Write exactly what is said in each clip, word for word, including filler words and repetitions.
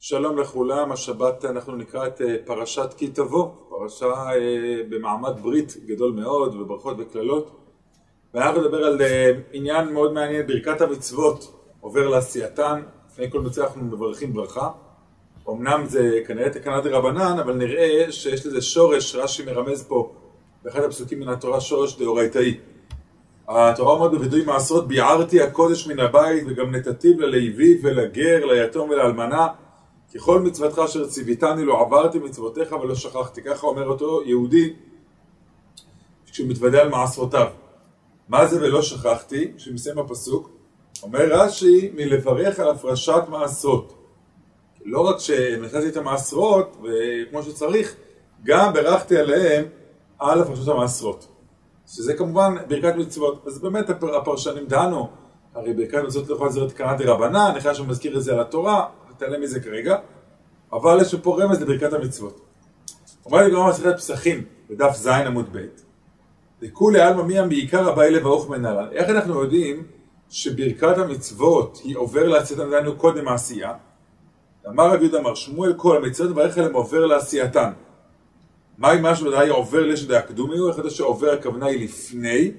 שלום לכולם, השבת אנחנו נקרא את פרשת כי תבוא, פרשה במעמד ברית גדול מאוד וברכות וקללות, ואנחנו נדבר על עניין מאוד מעניין, ברכת המצוות עובר לעשייתן. לפני כל מצווה אנחנו מברכים ברכה, אמנם זה כנראה תקנת רבנן, אבל נראה שיש לזה שורש, רש"י מרמז פה באחד הפסוקים מן התורה, שורש דאורייתאי. התורה אומרת בווידוי מעשרות, ביערתי הקודש מן הבית וגם נתתיו ללוי ולגר, ליתום ולאלמנה, כי כל מצוותך אשר ציוויתני לא עברתי מצוותיך ולא שכחתי. ככה אומר אותו יהודי כשמתוודע על מעשרותיו. מה זה ולא שכחתי? כשמסיים הפסוק, אומר רש"י, מלברך על הפרשת מעשרות. לא רק שנתתי את המעשרות וכמו שצריך, גם ברכתי עליהם על הפרשת המעשרות, שזה כמובן ברכת מצוות. אז באמת הפרשנים דנו, הרי ברכת מצוות לא יכולה לזרת תקנה דרבנן, אחד שמזכיר את זה על התורה, תעלם מזה כרגע, אבל יש פה רמז לברכת המצוות. אומר לי גמרא מסכת פסחים, בדף ז' עמוד ב', לכולי עלמא מי מעיקר הבאי לב ארוך מנהלן. איך אנחנו יודעים שברכת המצוות היא עובר לעשייתן, דהיינו קודם העשייה? אמר רבי יהודה אמר שמואל, כל המצוות וברך עליהם עובר לעשייתן. מה עם משהו ודאי עובר לשון דעה קדומי? הוא אחד שעובר, הכוונה היא לפני.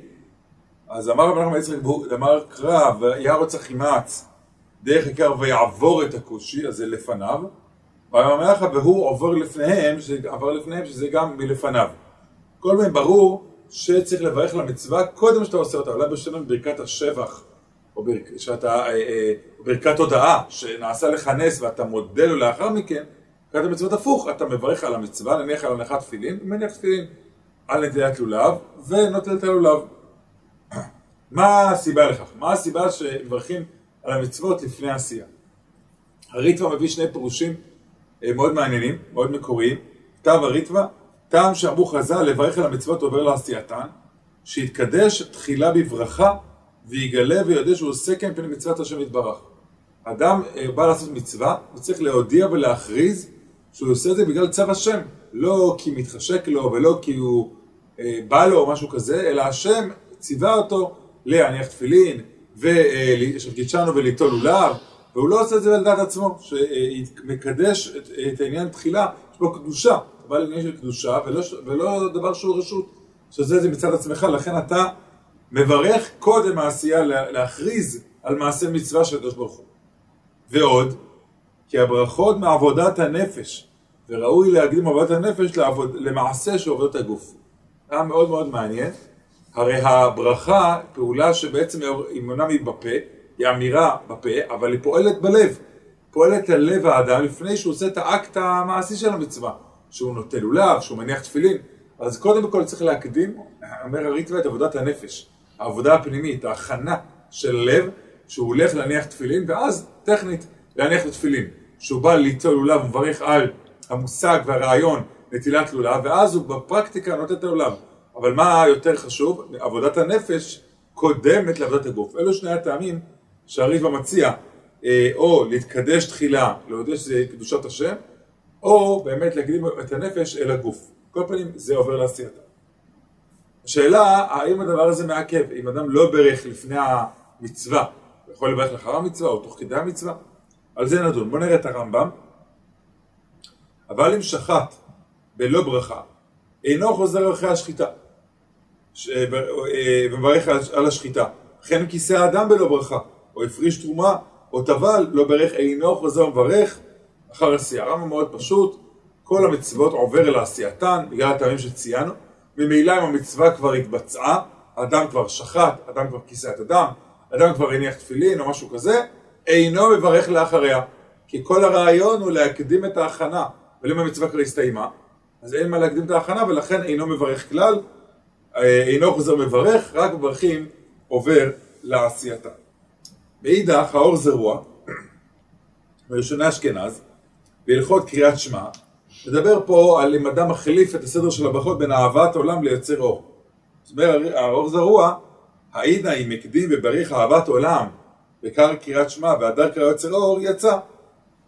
אז אמר רבי נחמן יצחק, אמר קרב, ירוץ החימץ דרך עיקר ויעבור את הקושי, אז זה לפניו, והמאה לך והוא עובר לפניהם, שעבר לפניהם, שזה גם מלפניו. כל מיני ברור שצריך לברך למצווה קודם שאתה עושה אותה, אולי בשביל ברכת השבח, או שאתה, אה, אה, ברכת הודעה, שנעשה לך נס ואתה מודה לו לאחר מכן, ברכת המצוות הפוך, אתה מברך על המצווה, נניח על הנחת תפילין, מניח תפילין על נטילת לולב, ונוטל את הלולב. מה הסיבה לכך? מה הסיבה שמברכים על המצוות לפני העשייה? הריטב"א מביא שני פירושים מאוד מעניינים, מאוד מקוריים. כתב הריטב"א, טעם שאמרו חז"ל לברך על המצוות עובר לעשייתן, שיתקדש תחילה בברכה ויגלה ויודע שהוא עושה כן פני מצוות השם יתברך. אדם בא לעשות מצווה, הוא צריך להודיע ולהכריז שהוא עושה את זה בגלל צו השם, לא כי מתחשק לו ולא כי הוא בא לו או משהו כזה, אלא השם ציווה אותו להניח תפילין ושרגישנו וליטול אולב, והוא לא עושה את זה על דעת עצמו, שמקדש את, את העניין תחילה, יש פה קדושה, אבל עניין של קדושה, ולא, ולא דבר שהוא רשות, שזה זה מצד עצמך, לכן אתה מברך קודם העשייה להכריז על מעשה מצווה של הקדוש ברוך הוא. ועוד, כי הברכות מעבודת הנפש, וראוי להקדים עבודת הנפש לעבוד, למעשה שעובדות הגוף. היה מאוד מאוד מעניין. הרי הברכה, פעולה שבעצם היא מונה מבפה, היא אמירה בפה, אבל היא פועלת בלב. פועלת הלב האדם לפני שהוא עושה את האקט המעשי של המצווה, שהוא נוטל לולב, שהוא מניח תפילין. אז קודם כל צריך להקדים, אומר הריטב"א, את עבודת הנפש, העבודה הפנימית, ההכנה של לב, שהוא הולך להניח תפילין, ואז טכנית להניח לתפילין. שהוא בא ליטול לולב, הוא מברך על המושג והרעיון נטילת לולב, ואז הוא בפרקטיקה נוטל את הלולב. אבל מה יותר חשוב? עבודת הנפש קודמת לעבודת הגוף. אלו שני הטעמים שהריטב"א מציע, או להתקדש תחילה, להודיע שזה קדושת השם, או באמת להקדים את הנפש אל הגוף. כל פנים זה עובר לעשייתן. השאלה, האם הדבר הזה מעכב? אם אדם לא ברך לפני המצווה, הוא יכול לברך לאחר המצווה או תוך כדי המצווה? על זה נדון. בוא נראה את הרמב"ם. אבל אם שחט בלא ברכה, אינו חוזר אחרי השחיטה. ומברך על השחיטה, וכן כיסא האדם בלא ברכה, או הפריש תרומה, או טבל, לא ברך, אינו חוזר ומברך אחר עשייה. הרמב"ם מאוד פשוט, כל המצוות עובר לעשייתן, בגלל הטעמים שציינו, ממילא אם המצווה כבר התבצעה, אדם כבר שחט, אדם כבר כיסא את אדם, אדם כבר הניח תפילין או משהו כזה, אינו מברך לאחריה, כי כל הרעיון הוא להקדים את ההכנה, ולמה אם המצווה כבר הסתיימה, אז אין מה להקדים את ההכנה, ולכן אינו מברך כלל, אינו חוזר מברך, רק מברכים עובר לעשייתן. מאידך, האור זרוע, בראשוני אשכנז, בהלכות קריאת שמע, מדבר פה על אם אדם מחליף את הסדר של הברכות בין אהבת עולם ליוצר אור. זאת אומרת, האור זרוע, העידה אם הקדים ובריך אהבת עולם, וקרא קריאת שמע והדר קרא יוצר אור, יצא.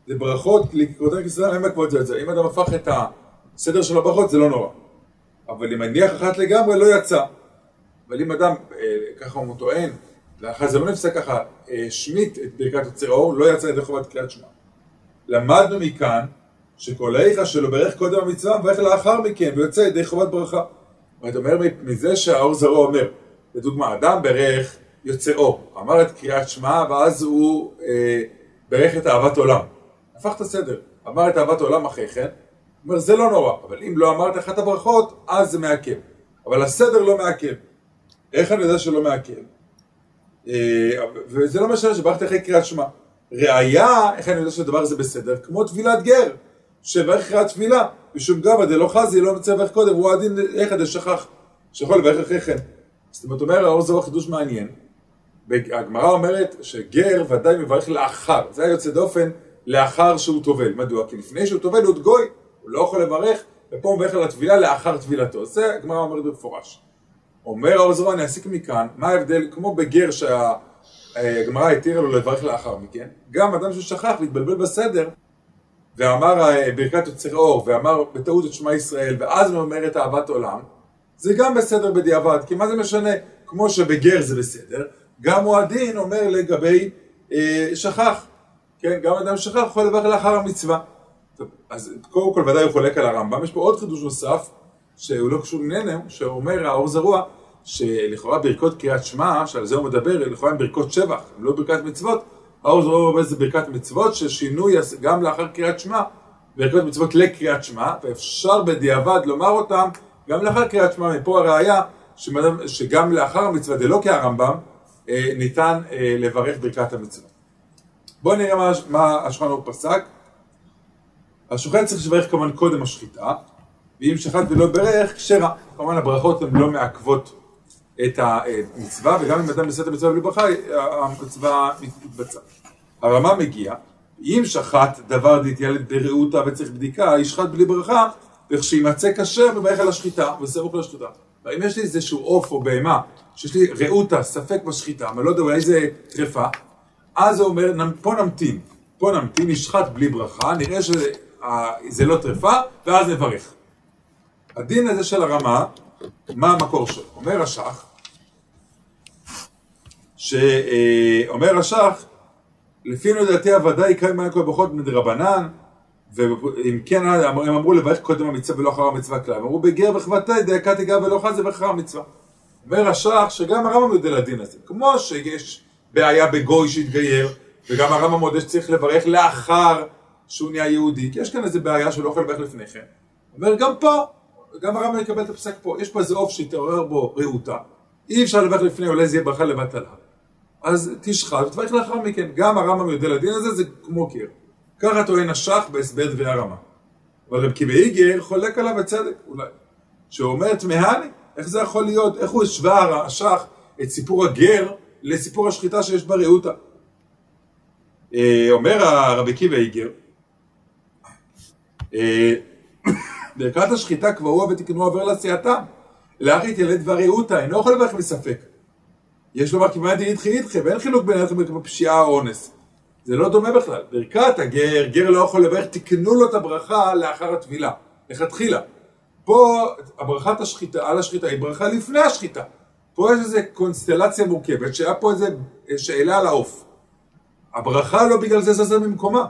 זה ברכות, לקרותיי כסלח, הם הקבועות זה. אם אדם הפך את הסדר של הברכות, זה לא נורא. אבל אם הניח אחת לגמרי, לא יצא. אבל אם אדם, ככה הוא טוען, לאחר זה לא נפסק ככה, השמיט את ברכת יוצר האור, לא יצא את חובת קריאת שמע. למדנו מכאן, שכל האיכה שלו ברך קודם המצווה, ואיך לאחר מכן, ויוצא ידי חובת ברכה. ואתה אומר מזה שהאור זרוע אומר, לדוגמה, אדם ברך יוצא אור, אמר את קריאת שמע, ואז הוא אה, ברך את אהבת עולם. הפך את הסדר, אמר את אהבת עולם אחרי כן, אומר זה לא נורא, אבל אם לא אמרת אחת הברכות, אז זה מעכב. אבל הסדר לא מעכב. איך אני יודע שלא מעכב? אה, וזה לא משנה שברכת אחרי קריאת שמע. ראיה, איך אני יודע שהדבר הזה בסדר? כמו תפילת גר. שברך אחרי התפילה, משום גבא דלא חזי, לא מצא ברך קודם, הוא עדין אחד לשכח, שיכול לברך אחרי כן. זאת אומרת, האור זרוע חידוש מעניין. הגמרא אומרת שגר ודאי מברך לאחר, זה יוצא דופן לאחר שהוא תובל. מדוע? כי לפני שהוא תובל הוא דגוי, הוא לא יכול לברך, ופה הוא מברך על התפילה לאחר תפילתו. זה הגמרא אומרת בפורש. אומר האור זרוע, אני אסיק מכאן, מה ההבדל? כמו בגר שהגמרא התירה לו לברך לאחר מכן, גם אדם ששכח להתבלבל בסדר, ואמר ברכת יוצר אור, ואמר בטעות את שמע ישראל, ואז הוא אומר את אהבת עולם, זה גם בסדר בדיעבד, כי מה זה משנה? כמו שבגר זה בסדר, גם הוא הדין אומר לגבי אה, שכח, כן? גם אדם שכח יכול לברך לאחר המצווה. טוב, אז קודם כל ודאי הוא חולק על הרמב"ם, יש פה עוד חידוש נוסף, שהוא לא קשור לענייננו, שאומר האור זרוע, שלכאורה ברכות קריאת שמע, שעל זה הוא מדבר, לכאורה הם ברכות שבח, הם לא ברכת מצוות, האור זרוע אומר זה ברכת מצוות, ששינוי גם לאחר קריאת שמע, ברכות מצוות לקריאת שמע, ואפשר בדיעבד לומר אותם גם לאחר קריאת שמע, מפה הראיה שגם לאחר המצווה, זה לא כהרמב"ם, ניתן לברך ברכת המצווה. בואו נראה מה, מה השולחן ערוך פסק. השולחן צריך שברך כמובן קודם השחיטה, ואם שחט ולא ברך, כשרה. כמובן הברכות הן לא מעכבות את המצווה, וגם אם אדם עושה את המצווה בלי ברכה, המצווה מתבצע. הרמה מגיע, אם שחט דבר דתיילד ברעותה וצריך בדיקה, ישחט בלי ברכה, וכשימצא קשר, מברך על השחיטה, וסרוך לשחיטה. ואם יש לי איזשהו עוף או בהמה, שיש לי רעותה, ספק בשחיטה, אבל לא יודע, אולי זה טרפה, אז הוא אומר, פה נמתין, פה נמתין, ישחט בלי ברכה, נראה שזה לא טרפה, ואז נברך. הדין הזה של הרמה, מה המקור שלו? אומר השח, שאומר השח, לפי נודעתי הוודאי קיימה כל ברכות מדרבנן, ואם כן, הם אמרו לברך קודם המצווה ולא אחר המצווה כלל, אמרו בגר וחבטאי דאקת יגע ולא חזה ואחר המצווה. אומר השח שגם הרמב"ם יודע לדין הזה, כמו שיש בעיה בגוי שהתגייר, וגם הרמב"ם מודה שצריך לברך לאחר שהוא נהיה יהודי, כי יש כאן איזו בעיה שלא יכול לברך לפני כן. אומר גם פה, גם הרמב"ם יקבל את הפסק פה, יש פה איזה עוף שהתעורר בו רעותה, אי אפשר לברך לפני, אולי זה יהיה ברכה לבטלה, אז תשחט ותברך לאחר מכן. גם הרמב"ם יודע לדין הזה, זה כמו קיר. ככה טוען השח בהסבר דברי הרמב"ם. אבל רבי עקיבא איגר חולק עליו בצדק, אולי, שאומר תמהני, איך זה יכול להיות, איך הוא השווה השח את סיפור הגר לסיפור השחיטה שיש בה רעותה. אומר הרבי עקיבא איגר, ברכת השחיטה קבעוה ותקנוה עובר לעשייתן, לאחית ילד והרעותה, אינו יכול לברך מספק. יש לומר כמעט ידחי ידחי, ואין חילוק בין אתם בפשיעה או אונס. זה לא דומה בכלל. ברכת הגר, גר לא יכול לברך, תקנו לו את הברכה לאחר התבילה, לכתחילה. פה הברכת השחיטה על השחיטה היא ברכה לפני השחיטה. פה יש איזו קונסטלציה מורכבת, שהיה פה איזו שאלה על העוף. הברכה לא בגלל זה זזה ממקומה.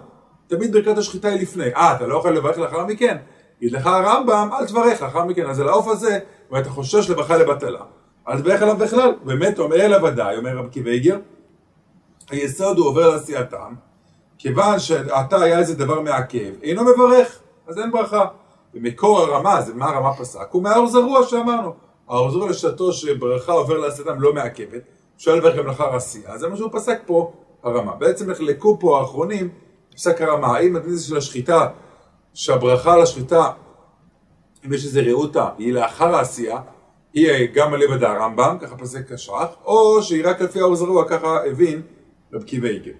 תמיד ברכת השחיטה היא לפני. אה, אתה לא יכול לברך לאחר מכן? יד לך הרמב"ם, אל תברך לאחר מכן. אז על העוף הזה, ואתה חושש לברכה לבטלה. אל תברך עליו בכלל. באמת, אומר אלה ודאי, אומר רבי עקיבא איגר, היסוד הוא עובר לעשייתם, כיוון שאתה היה איזה דבר מעכב, אינו מברך, אז אין ברכה. ומקור הרמה, זה מה הרמה פסק, הוא מהאור זרוע שאמרנו. האור זרוע לשתו שברכה עובר לעשייתם לא מעכבת, שואל לברך גם לאחר עשייה, אז זה מה שהוא פסק פה הרמה. בעצם נחלקו פה האחרונים, פסק הרמה, האם הדין של השחיטה, שהברכה על השחיטה, אם יש איזה רעותה, היא לאחר העשייה, היא גם עלי ודע הרמב"ם, ככה פסק השח, או שהיא רק לפי האור זרוע, ככה הבין, רבי עקיבא איגר.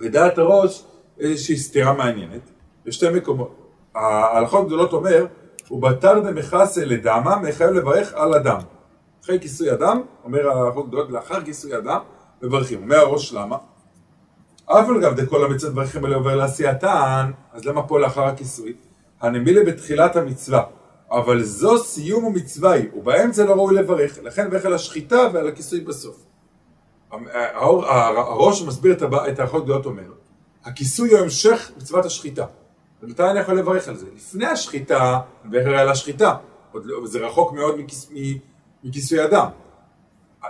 ודעת הראש איזושהי סתירה מעניינת בשתי מקומות. ההלכות הגדולות אומר, ובתר דמכסה לדמה, מחייב לברך על הדם. אחרי כיסוי הדם, אומר ההלכות הגדולות, לאחר כיסוי הדם, מברכים. אומר הראש למה? אבל גם דכל המצוות דברכם אלה עובר לעשייתן, אז למה פה לאחר הכיסוי? הנמילה בתחילת המצווה, אבל זו סיום המצווה היא, ובאמצע לא ראוי לברך, לכן ברך על השחיטה ועל הכיסוי בסוף. הראש מסביר את האחות גדולות אומר, הכיסוי הוא המשך מצוות השחיטה. ומתי אני יכול לברך על זה? לפני השחיטה, ברך על השחיטה, זה רחוק מאוד מכיסוי אדם.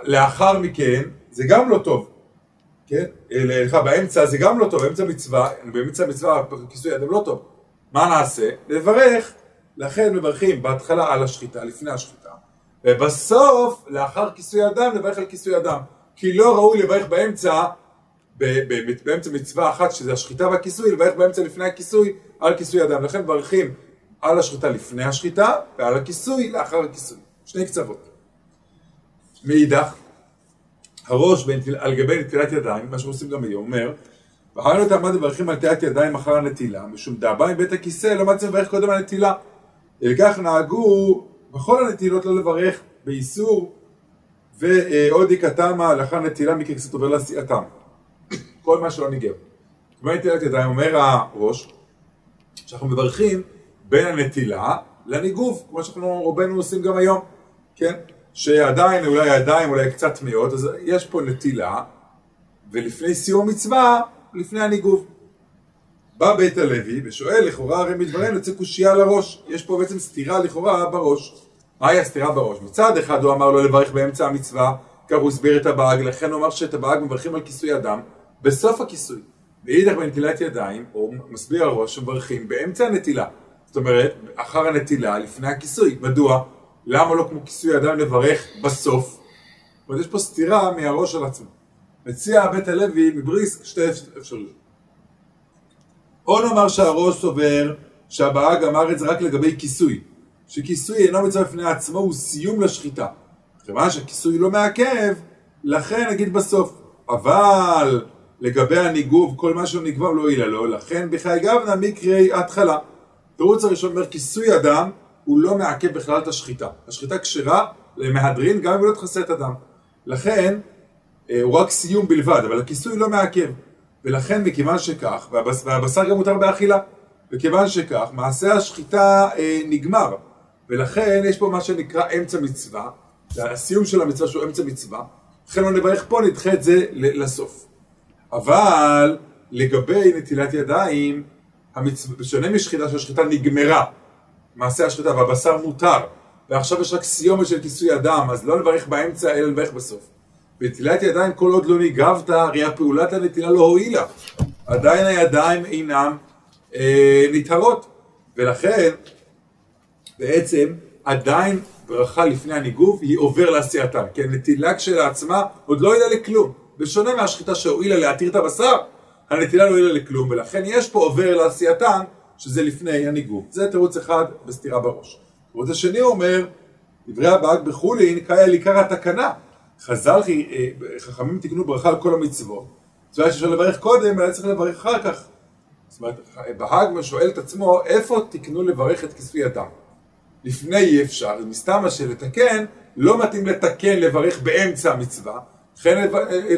לאחר מכן, זה גם לא טוב. כן? לך באמצע זה גם לא טוב, באמצע מצווה, באמצע מצווה כיסוי אדם לא טוב. מה נעשה? לברך. לכן מברכים בהתחלה על השחיטה, לפני השחיטה. ובסוף, לאחר כיסוי אדם, לברך על כיסוי אדם. כי לא ראוי לברך באמצע, באמצע מצווה אחת, שזה השחיטה והכיסוי, לברך באמצע לפני הכיסוי, על כיסוי אדם. לכן מברכים על השחיטה לפני השחיטה, ועל הכיסוי לאחר הכיסוי. שני קצוות. מאידך, הראש על גבי נטילת ידיים, מה שעושים גם היום, אומר, ואחר לא תעמד מברכים על נטילת ידיים אחר הנטילה, משום דאבה מבית הכיסא, לא מצא מברך קודם הנטילה. לכך נהגו בכל הנטילות לא לברך באיסור, ועוד יקטמה לאחר נטילה מככסת עובר לעשייתם. כל מה שלא ניגר. גבי נטילת ידיים אומר הראש, שאנחנו מברכים בין הנטילה לניגוף, כמו שאנחנו רובנו עושים גם היום, כן? שעדיין, אולי הידיים, אולי קצת מאות, אז יש פה נטילה, ולפני סיום מצווה, לפני הניגוף. בא בית הלוי ושואל, לכאורה הרי מדברנו, יוצא קושייה על הראש. יש פה בעצם סתירה לכאורה בראש. מהי הסתירה בראש? מצד אחד הוא אמר לו לברך באמצע המצווה, כך הוא הסביר את הבאג, לכן הוא אמר שאת הבאג מברכים על כיסוי אדם, בסוף הכיסוי. ואידך בנטילת ידיים, הוא מסביר הראש, מברכים באמצע הנטילה. זאת אומרת, אחר הנטילה, לפני הכיסוי. מדוע? למה לא כמו כיסוי אדם לברך בסוף? אבל יש פה סתירה מהראש על עצמו. מציע בית הלוי מבריסק שתי אפשרויות. או נאמר שהראש סובר שהבאג אמר את זה רק לגבי כיסוי. שכיסוי אינו מצווה בפני עצמו, הוא סיום לשחיטה. כיוון שהכיסוי לא מעכב, לכן נגיד בסוף. אבל לגבי הניגוב, כל מה שהוא נגבב לא אילה לו, לכן בחיי גבנה מקרי ההתחלה. תירוץ הראשון אומר, כיסוי אדם הוא לא מעכב בכלל את השחיטה. השחיטה קשרה למהדרין, גם אם לא תחסה את אדם. לכן, הוא רק סיום בלבד, אבל הכיסוי לא מעכב. ולכן, מכיוון שכך, והבס, והבשר גם מותר באכילה, וכיוון שכך, מעשה השחיטה אה, נגמר. ולכן, יש פה מה שנקרא אמצע מצווה, הסיום של המצווה שהוא אמצע מצווה, לכן לא נברך פה, נדחה את זה לסוף. אבל, לגבי נטילת ידיים, המצווה, בשונה משחיטה, שהשחיטה נגמרה, מעשה השחיטה והבשר מותר, ועכשיו יש רק סיומת של כיסוי אדם, אז לא נברך באמצע, אלא נברך בסוף. בנטילת ידיים כל עוד לא ניגבת, הרי הפעולת הנטילה לא הועילה. עדיין הידיים אינם אה, נטהרות. ולכן, בעצם, עדיין ברכה לפני הניגוב היא עובר לעשייתן. כי הנטילה כשלעצמה עוד לא הועילה לכלום. בשונה מהשחיטה שהועילה להתיר את הבשר, הנטילה לא הועילה לכלום. ולכן יש פה עובר לעשייתן, שזה לפני הניגוב. זה תירוץ אחד בסתירה בראש. תירוץ השני אומר, דברי הבאג בחולין, קאי על עיקר התקנה. חז"ל חכמים תקנו ברכה על כל המצוות. זאת אומרת ששאלה לברך קודם, אלא צריך לברך אחר כך. זאת אומרת, בהגמה שואל את עצמו, איפה תקנו לברך את כיסוי אדם? לפני אי אפשר, מסתם מה שלתקן, לא מתאים לתקן לברך באמצע המצווה, לכן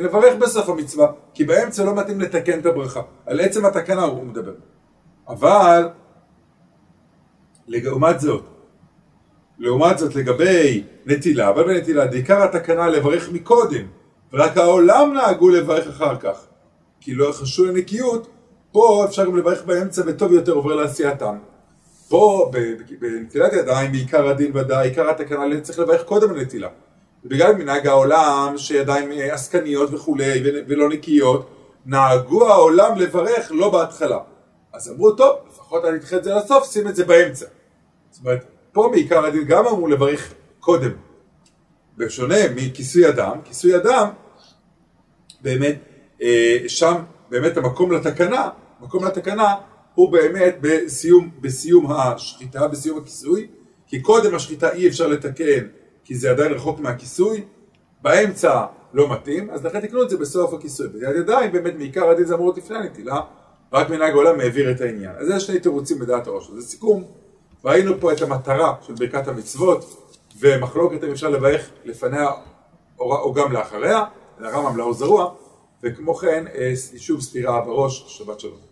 לברך בסוף המצווה, כי באמצע לא מתאים לתקן את הברכה. על עצם התקנה הוא מדבר. אבל, לעומת זאת, לעומת זאת לגבי נטילה, אבל בנטילה, עיקר התקנה לברך מקודם, ורק העולם נהגו לברך אחר כך, כי לא חשוב לנקיות, פה אפשר גם לברך באמצע וטוב יותר עובר לעשייתם. פה בנטילת ידיים, בעיקר הדין ודאי, עיקר התקנה צריך לברך קודם לנטילה. ובגלל מנהג העולם, שידיים עסקניות וכו' ולא נקיות, נהגו העולם לברך לא בהתחלה. אז אמרו, טוב, לפחות אני אתחיל את זה לסוף, שים את זה באמצע. זאת אומרת, פה מעיקר הדין גם אמור לברך קודם, בשונה מכיסוי אדם, כיסוי אדם, באמת, שם באמת המקום לתקנה, מקום לתקנה הוא באמת בסיום, בסיום השחיטה, בסיום הכיסוי, כי קודם השחיטה אי אפשר לתקן, כי זה עדיין רחוק מהכיסוי, באמצע לא מתאים, אז לכן תקנו את זה בסוף הכיסוי, ועדיין באמת מעיקר הדין זה אמור להיות לפני הנטילה, רק מנהג העולם מעביר את העניין. אז זה שני תירוצים בדעת הראש, זה סיכום. ראינו פה את המטרה של ברכת המצוות, ומחלוקת אם אפשר לברך לפניה או גם לאחריה, לרמב"ם לא זרוע, וכמו כן, שוב ספירה בראש, שבת שלום.